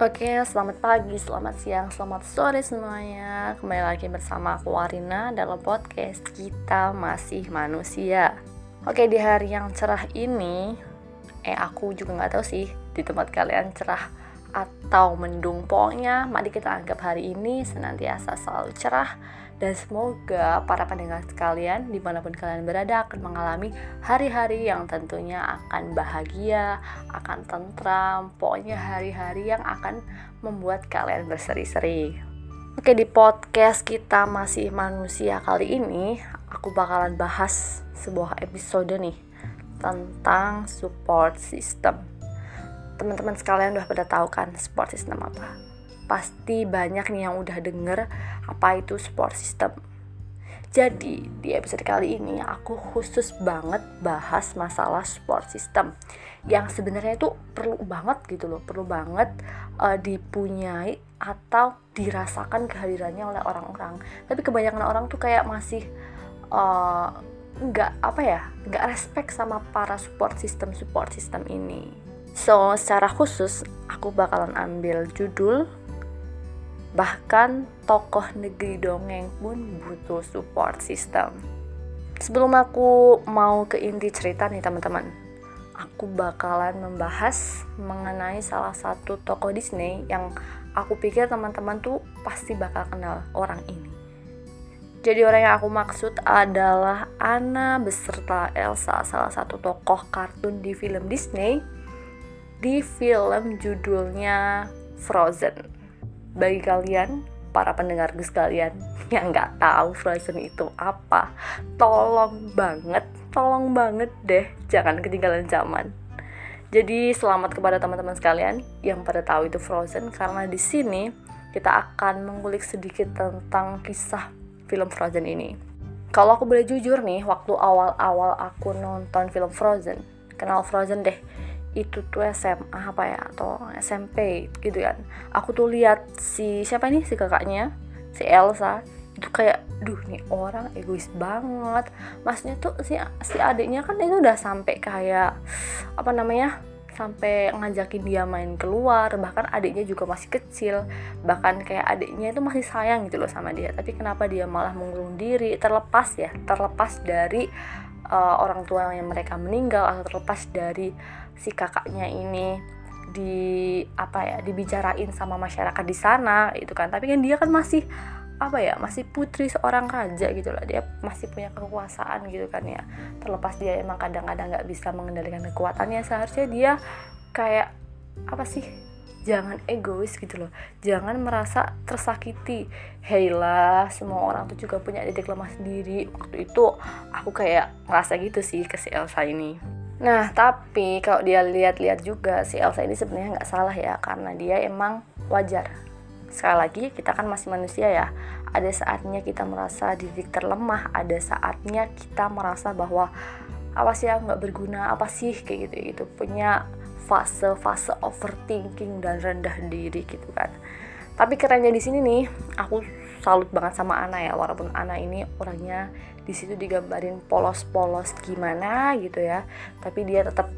Oke, selamat pagi, selamat siang, selamat sore semuanya. Kembali lagi bersama aku Arina dalam podcast kita Masih Manusia. Oke, di hari yang cerah ini, aku juga gak tahu sih di tempat kalian cerah atau mendung. Pokoknya mari kita anggap hari ini senantiasa selalu cerah. Dan semoga para pendengar sekalian dimanapun kalian berada akan mengalami hari-hari yang tentunya akan bahagia, akan tentram, pokoknya hari-hari yang akan membuat kalian berseri-seri. Oke, di podcast kita Masih Manusia kali ini aku bakalan bahas sebuah episode nih tentang support system. Teman-teman sekalian udah pada tahu kan support system apa? Pasti banyak nih yang udah denger apa itu support system. Jadi di episode kali ini aku khusus banget bahas masalah support system yang sebenarnya itu perlu banget gitu loh, perlu banget dipunyai atau dirasakan kehadirannya oleh orang-orang. Tapi kebanyakan orang tuh kayak masih nggak respect sama para support system ini. So secara khusus aku bakalan ambil judul bahkan tokoh negeri dongeng pun butuh support system. Sebelum aku mau ke inti cerita nih teman-teman, aku bakalan membahas mengenai salah satu tokoh Disney yang aku pikir teman-teman tuh pasti bakal kenal orang ini. Jadi orang yang aku maksud adalah Anna beserta Elsa, salah satu tokoh kartun di film Disney, di film judulnya Frozen. Bagi kalian, para pendengar sekalian yang nggak tahu Frozen itu apa, tolong banget deh, jangan ketinggalan zaman. Jadi selamat kepada teman-teman sekalian yang pada tahu itu Frozen, karena di sini kita akan mengulik sedikit tentang kisah film Frozen ini. Kalau aku boleh jujur nih, waktu awal-awal aku nonton film Frozen, kenal Frozen deh, itu tuh SMA atau SMP gitu kan. Aku tuh lihat si kakaknya, si Elsa, itu kayak duh nih orang egois banget. Maksudnya tuh si adiknya kan itu udah sampai kayak sampai ngajakin dia main keluar, bahkan adiknya juga masih kecil, bahkan kayak adiknya itu masih sayang gitu loh sama dia. Tapi kenapa dia malah mengurung diri, terlepas dari orang tua yang mereka meninggal, atau terlepas dari si kakaknya ini dibicarain sama masyarakat di sana itu kan. Tapi kan dia kan masih masih putri seorang raja gitu lah, dia masih punya kekuasaan gitu kan ya. Terlepas dia emang kadang-kadang nggak bisa mengendalikan kekuatannya, seharusnya dia kayak jangan egois gitu loh, jangan merasa tersakiti. Heilah, semua orang tuh juga punya titik lemah sendiri. Waktu itu aku kayak ngerasa gitu sih ke si Elsa ini. Nah tapi kalau dia lihat-lihat juga, si Elsa ini sebenarnya nggak salah ya, karena dia emang wajar. Sekali lagi, kita kan masih manusia ya, ada saatnya kita merasa titik terlemah, ada saatnya kita merasa bahwa aku nggak berguna, kayak gitu punya fase-fase overthinking dan rendah diri gitu kan. Tapi kerennya di sini nih, aku salut banget sama Anna ya, walaupun Anna ini orangnya di situ digambarin polos-polos gimana gitu ya, tapi dia tetap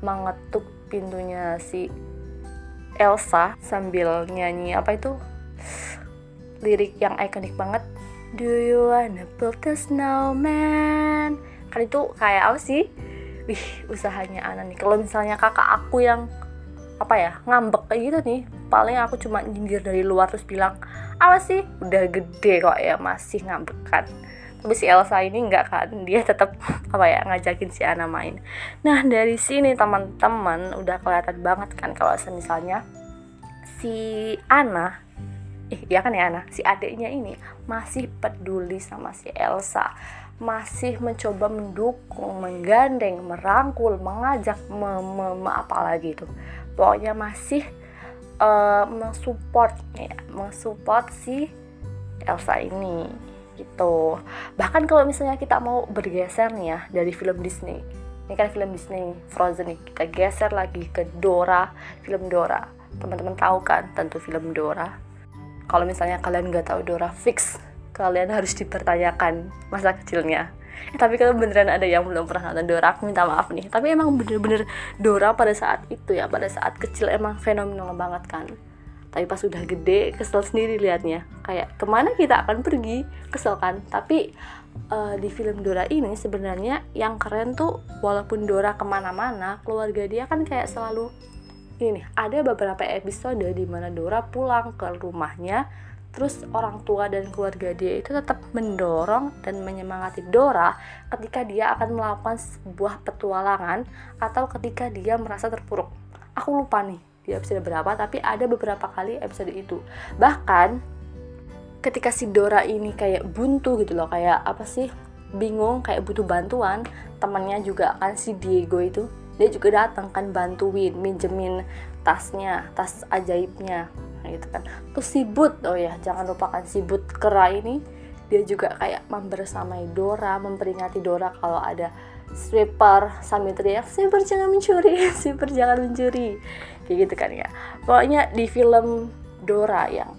mengetuk pintunya si Elsa sambil nyanyi lirik yang ikonik banget, "Do you wanna build a snowman?" Kan itu kayak wih, usahanya Anna nih. Kalau misalnya kakak aku yang ngambek kayak gitu nih, paling aku cuma nyindir dari luar terus bilang, "Apa sih? Udah gede kok ya masih ngambek kan." Tapi si Elsa ini enggak kan, dia tetap ngajakin si Anna main. Nah, dari sini teman-teman udah kelihatan banget kan kalau misalnya si Anna si adiknya ini masih peduli sama si Elsa, masih mencoba mendukung, menggandeng, merangkul, mengajak, pokoknya masih mensupport si Elsa ini gitu. Bahkan kalau misalnya kita mau bergeser nih ya dari film Disney, ini kan film Disney Frozen nih, kita geser lagi ke Dora, film Dora. Teman-teman tahu kan tentu film Dora. Kalau misalnya kalian nggak tahu Dora, fix kalian harus dipertanyakan masa kecilnya. Tapi kalau beneran ada yang belum pernah nonton Dora, aku minta maaf nih. Tapi emang bener-bener Dora pada saat itu ya, pada saat kecil emang fenomenal banget kan. Tapi pas udah gede, kesel sendiri liatnya. Kayak kemana kita akan pergi, kesel kan. Tapi di film Dora ini sebenarnya yang keren tuh, walaupun Dora kemana-mana, keluarga dia kan kayak selalu ini nih, ada beberapa episode di mana Dora pulang ke rumahnya. Terus orang tua dan keluarga dia itu tetap mendorong dan menyemangati Dora ketika dia akan melakukan sebuah petualangan atau ketika dia merasa terpuruk. Aku lupa nih di episode berapa, tapi ada beberapa kali episode itu. Bahkan ketika si Dora ini kayak buntu gitu loh, kayak apa sih, bingung, kayak butuh bantuan, temannya juga kan si Diego itu, dia juga datang kan bantuin, minjemin tasnya, tas ajaibnya gitu kan. Terus si Bud, oh ya jangan lupakan si Bud kera ini, dia juga kayak membersamai Dora, memperingati Dora kalau ada sweeper sambil teriak, sweeper jangan mencuri, sweeper jangan mencuri, kayak gitu kan ya. Pokoknya di film Dora yang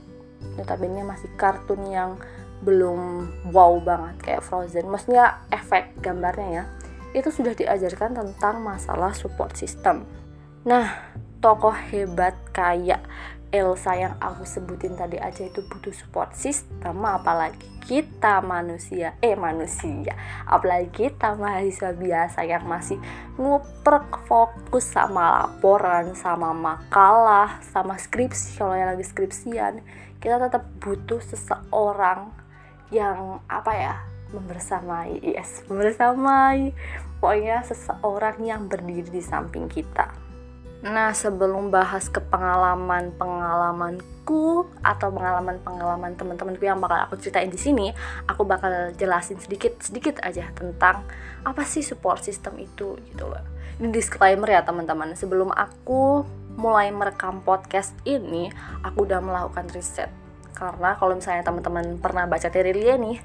notabene masih kartun yang belum wow banget kayak Frozen, maksudnya efek gambarnya ya, itu sudah diajarkan tentang masalah support system. Nah, tokoh hebat kayak Elsa yang aku sebutin tadi aja itu butuh support system, apalagi kita apalagi kita mahasiswa biasa yang masih nguprek fokus sama laporan, sama makalah, sama skripsi. Kalau yang lagi skripsian, kita tetap butuh seseorang yang apa ya, membersamai, pokoknya seseorang yang berdiri di samping kita. Nah, sebelum bahas ke pengalaman-pengalamanku atau pengalaman-pengalaman teman-temanku yang bakal aku ceritain di sini, aku bakal jelasin sedikit aja tentang apa sih support system itu gitu loh. Ini disclaimer ya teman-teman, sebelum aku mulai merekam podcast ini, aku udah melakukan riset. Karena kalau misalnya teman-teman pernah baca Tere Liye nih,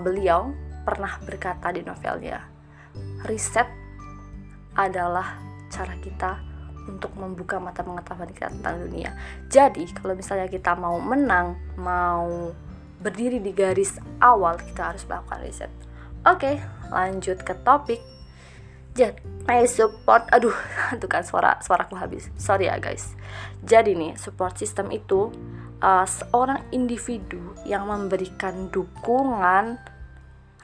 beliau pernah berkata di novelnya, riset adalah cara kita untuk membuka mata pengetahuan kita tentang dunia. Jadi kalau misalnya kita mau menang, mau berdiri di garis awal, kita harus melakukan riset. Oke, lanjut ke topik. Jadi support, aduh itu kan suaraku habis, sorry ya guys. Jadi nih, support system itu seorang individu yang memberikan dukungan,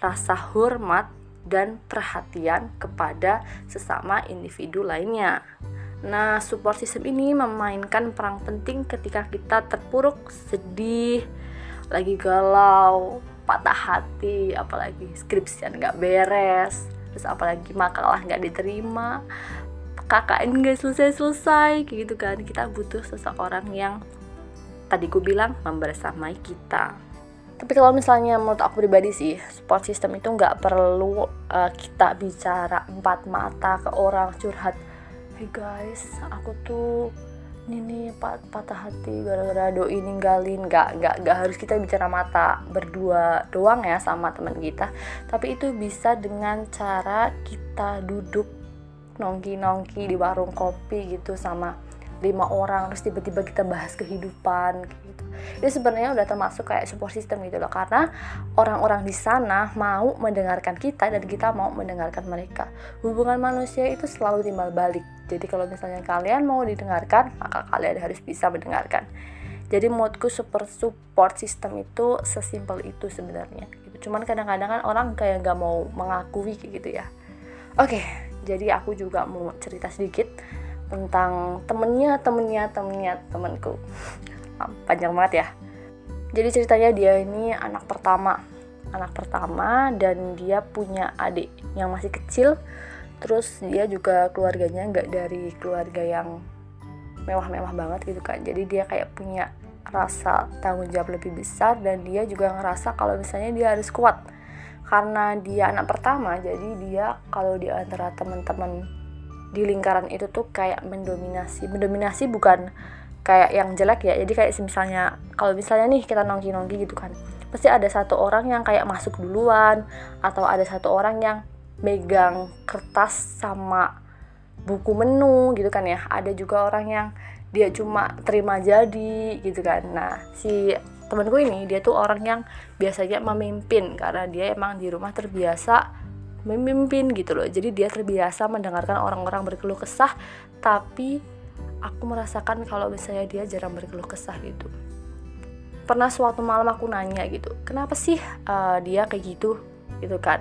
rasa hormat dan perhatian kepada sesama individu lainnya. Nah, support system ini memainkan peran penting ketika kita terpuruk, sedih, lagi galau, patah hati, apalagi skripsian gak beres, terus apalagi makalah gak diterima, KKN gak selesai-selesai, gitu kan. Kita butuh seseorang yang tadi gue bilang membersamai kita. Tapi kalau misalnya menurut aku pribadi sih, support system itu gak perlu kita bicara empat mata ke orang, curhat, hey guys, aku tuh ini patah hati gara-gara doi ninggalin. Gak harus kita bicara mata berdua doang ya sama teman kita. Tapi itu bisa dengan cara kita duduk nongki-nongki di warung kopi gitu sama 5 orang, terus tiba-tiba kita bahas kehidupan gitu. Itu sebenarnya udah termasuk kayak support system gitu loh, karena orang-orang di sana mau mendengarkan kita dan kita mau mendengarkan mereka. Hubungan manusia itu selalu timbal balik. Jadi kalau misalnya kalian mau didengarkan, maka kalian harus bisa mendengarkan. Jadi menurutku support system itu sesimpel itu sebenarnya. Cuman kadang-kadang kan orang kayak nggak mau mengakui kayak gitu ya. Oke, jadi aku juga mau cerita sedikit tentang temenku. Panjang banget ya. Jadi ceritanya dia ini anak pertama dan dia punya adik yang masih kecil. Terus dia juga keluarganya nggak dari keluarga yang mewah-mewah banget gitu kan. Jadi dia kayak punya rasa tanggung jawab lebih besar dan dia juga ngerasa kalau misalnya dia harus kuat. Karena dia anak pertama, jadi dia kalau di antara teman-teman di lingkaran itu tuh kayak mendominasi, bukan kayak yang jelek ya. Jadi kayak misalnya kalau misalnya nih kita nongki-nongki gitu kan, pasti ada satu orang yang kayak masuk duluan, atau ada satu orang yang megang kertas sama buku menu gitu kan ya. Ada juga orang yang dia cuma terima jadi gitu kan. Nah, si temanku ini dia tuh orang yang biasanya memimpin, karena dia emang di rumah terbiasa memimpin gitu loh. Jadi dia terbiasa mendengarkan orang-orang berkeluh kesah, tapi aku merasakan kalau misalnya dia jarang berkeluh kesah gitu. Pernah suatu malam aku nanya gitu, kenapa sih dia kayak gitu kan.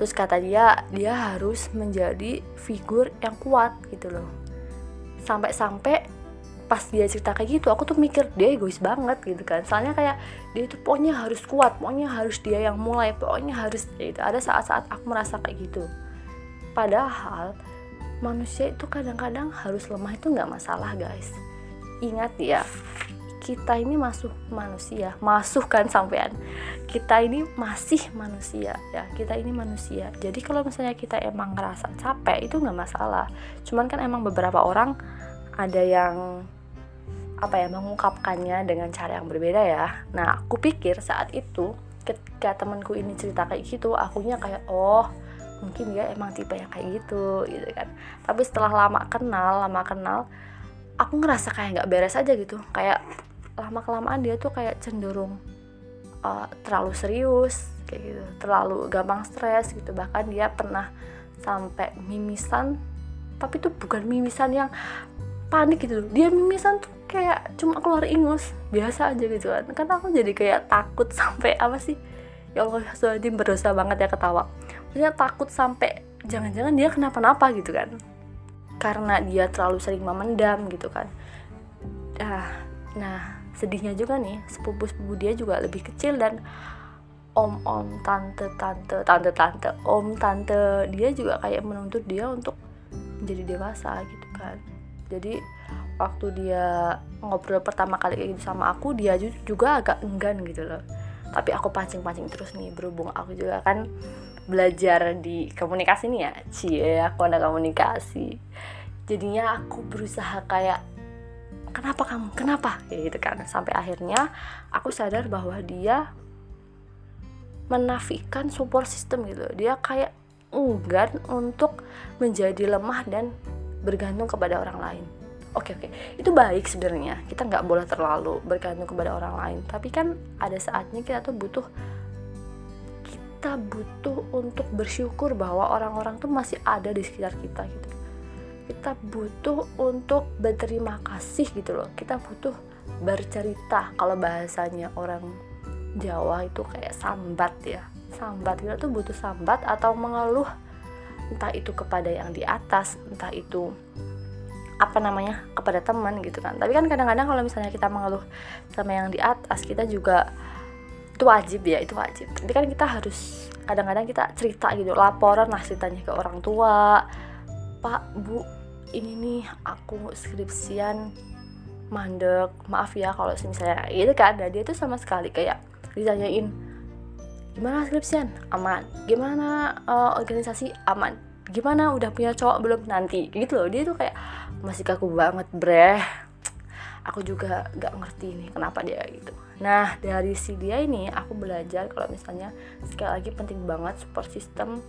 Terus kata dia harus menjadi figur yang kuat gitu loh. Sampai-sampai pas dia cerita kayak gitu, aku tuh mikir dia egois banget gitu kan. Soalnya kayak dia itu pokoknya harus kuat, pokoknya harus dia yang mulai, pokoknya harus gitu. Ada saat-saat aku merasa kayak gitu. Padahal manusia itu kadang-kadang harus lemah itu nggak masalah guys. Ingat ya, kita ini masuk manusia, masuk kan sampean. Kita ini masih manusia ya, kita ini manusia. Jadi kalau misalnya kita emang ngerasa capek itu nggak masalah. Cuman kan emang beberapa orang ada yang mengungkapkannya dengan cara yang berbeda ya. Nah, aku pikir saat itu ketika temanku ini cerita kayak gitu, akunya kayak oh mungkin dia emang tipe yang kayak gitu kan. Tapi setelah lama kenal, aku ngerasa kayak nggak beres aja gitu. Kayak lama-kelamaan dia tuh kayak cenderung terlalu serius kayak gitu, terlalu gampang stres gitu. Bahkan dia pernah sampai mimisan, tapi tuh bukan mimisan yang panik gitu. Dia mimisan tuh kayak cuma keluar ingus biasa aja gitu kan. Karena aku jadi kayak takut sampai ya Allah, soalnya berdosa banget ya ketawa. Maksudnya takut sampai jangan-jangan dia kenapa-napa gitu kan, karena dia terlalu sering memendam gitu kan. Nah, sedihnya juga nih, sepupu-sepupu dia juga lebih kecil, dan om-om, tante-tante, om, tante dia juga kayak menuntut dia untuk menjadi dewasa gitu kan. Jadi waktu dia ngobrol pertama kali kayak gitu sama aku, dia juga agak enggan gitu loh. Tapi aku pancing-pancing terus nih, berhubung aku juga kan belajar di komunikasi nih ya. Aku anak komunikasi. Jadinya aku berusaha kayak kenapa kamu ya gitu kan, sampai akhirnya aku sadar bahwa dia menafikan support system gitu. Dia kayak enggan untuk menjadi lemah dan bergantung kepada orang lain. Oke, itu baik sebenarnya, kita nggak boleh terlalu bergantung kepada orang lain, tapi kan ada saatnya kita butuh untuk bersyukur bahwa orang-orang tuh masih ada di sekitar kita gitu. Kita butuh untuk berterima kasih gitu loh. Kita butuh bercerita. Kalau bahasanya orang Jawa itu kayak sambat ya. Sambat, kita tuh butuh sambat atau mengeluh, entah itu kepada yang di atas, entah itu kepada teman gitu kan. Tapi kan kadang-kadang kalau misalnya kita mengeluh sama yang di atas, kita juga itu wajib. Tapi kan kita harus kadang-kadang kita cerita gitu, laporan lah ceritanya ke orang tua. Pak, Bu, ini nih aku skripsian mandek, maaf ya kalau misalnya itu kan. Dan dia tuh sama sekali kayak ditanyain gimana skripsian, aman, gimana organisasi, aman, gimana udah punya cowok belum, nanti gitu loh. Dia tuh kayak masih kaku banget breh. Aku juga gak ngerti nih kenapa dia gitu. Nah, dari si dia ini aku belajar kalau misalnya sekali lagi penting banget support system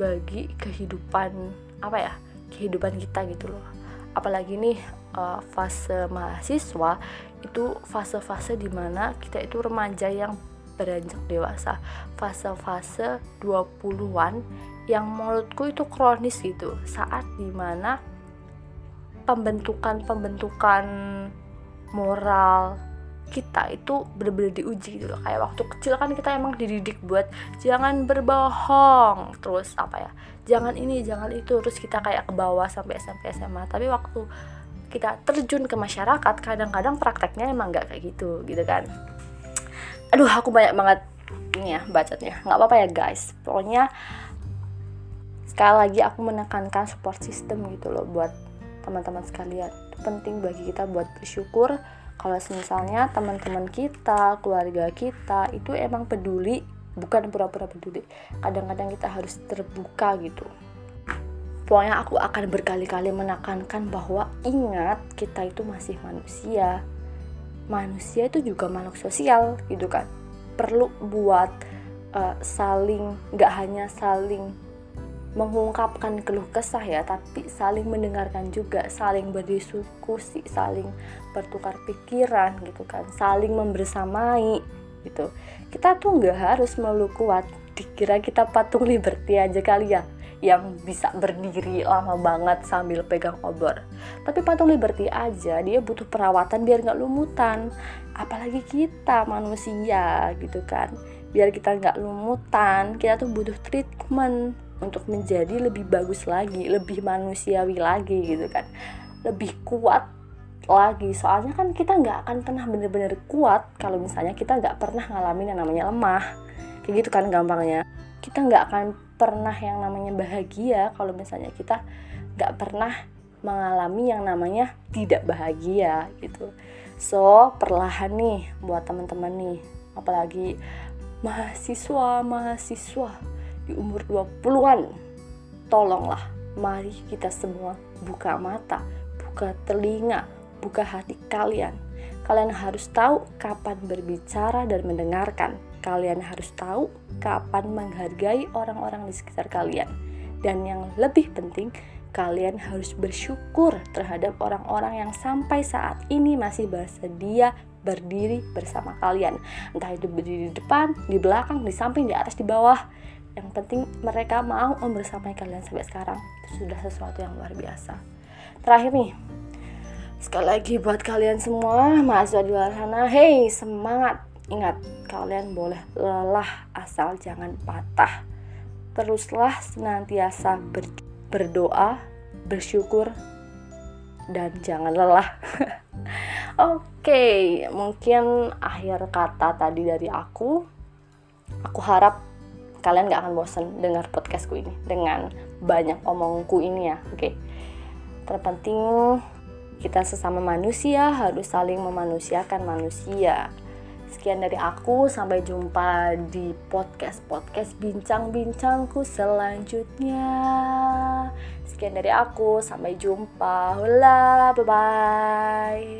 bagi kehidupan kita gitu loh. Apalagi nih fase mahasiswa itu fase-fase dimana kita itu remaja yang beranjak dewasa, fase-fase 20-an yang menurutku itu kronis gitu, saat dimana pembentukan moral kita itu benar-benar diuji gitu loh. Kayak waktu kecil kan kita emang dididik buat jangan berbohong, terus jangan ini, jangan itu, terus kita kayak ke bawah sampai SMP SMA. Tapi waktu kita terjun ke masyarakat, kadang-kadang prakteknya emang nggak kayak gitu kan. Aduh, aku banyak banget ini ya bacotnya, nggak apa-apa ya guys. Pokoknya sekali lagi aku menekankan support system gitu loh buat teman-teman sekalian. Itu penting bagi kita buat bersyukur kalau misalnya teman-teman kita, keluarga kita itu emang peduli, bukan pura-pura peduli. Kadang-kadang kita harus terbuka gitu. Pokoknya aku akan berkali-kali menekankan bahwa ingat, kita itu masih manusia. Manusia itu juga makhluk sosial gitu kan. Perlu buat gak hanya saling mengungkapkan keluh kesah ya, tapi saling mendengarkan juga, saling berdiskusi, saling bertukar pikiran gitu kan, saling membersamai gitu. Kita tuh nggak harus melulu kuat, dikira kita patung Liberty aja kali ya. yang bisa berdiri lama banget sambil pegang obor. Tapi patung Liberty aja dia butuh perawatan biar nggak lumutan, apalagi kita manusia gitu kan. Biar kita nggak lumutan, kita tuh butuh treatment untuk menjadi lebih bagus lagi, lebih manusiawi lagi gitu kan, lebih kuat lagi. Soalnya kan kita nggak akan pernah bener-bener kuat kalau misalnya kita nggak pernah ngalamin yang namanya lemah, kayak gitu kan gampangnya. Kita nggak akan pernah yang namanya bahagia kalau misalnya kita nggak pernah mengalami yang namanya tidak bahagia gitu. So perlahan nih buat teman-teman nih, apalagi mahasiswa di umur 20-an, tolonglah mari kita semua buka mata, buka telinga, buka hati kalian. Kalian harus tahu kapan berbicara dan mendengarkan. Kalian harus tahu kapan menghargai orang-orang di sekitar kalian. Dan yang lebih penting, kalian harus bersyukur terhadap orang-orang yang sampai saat ini masih bersedia berdiri bersama kalian. Entah itu berdiri di depan, di belakang, di samping, di atas, di bawah. Yang penting mereka mau bersama kalian sampai sekarang. Itu sudah sesuatu yang luar biasa. Terakhir nih, sekali lagi buat kalian semua mahasiswa di luar sana, hey semangat. Ingat, kalian boleh lelah asal jangan patah. Teruslah senantiasa berdoa, bersyukur, dan jangan lelah. Oke, mungkin akhir kata tadi dari aku. Aku harap kalian gak akan bosan dengar podcastku ini dengan banyak omongku ini ya. Oke, terpenting kita sesama manusia harus saling memanusiakan manusia. Sekian dari aku, sampai jumpa di podcast-podcast bincang-bincangku selanjutnya. Sekian dari aku, sampai jumpa. Hola, bye-bye.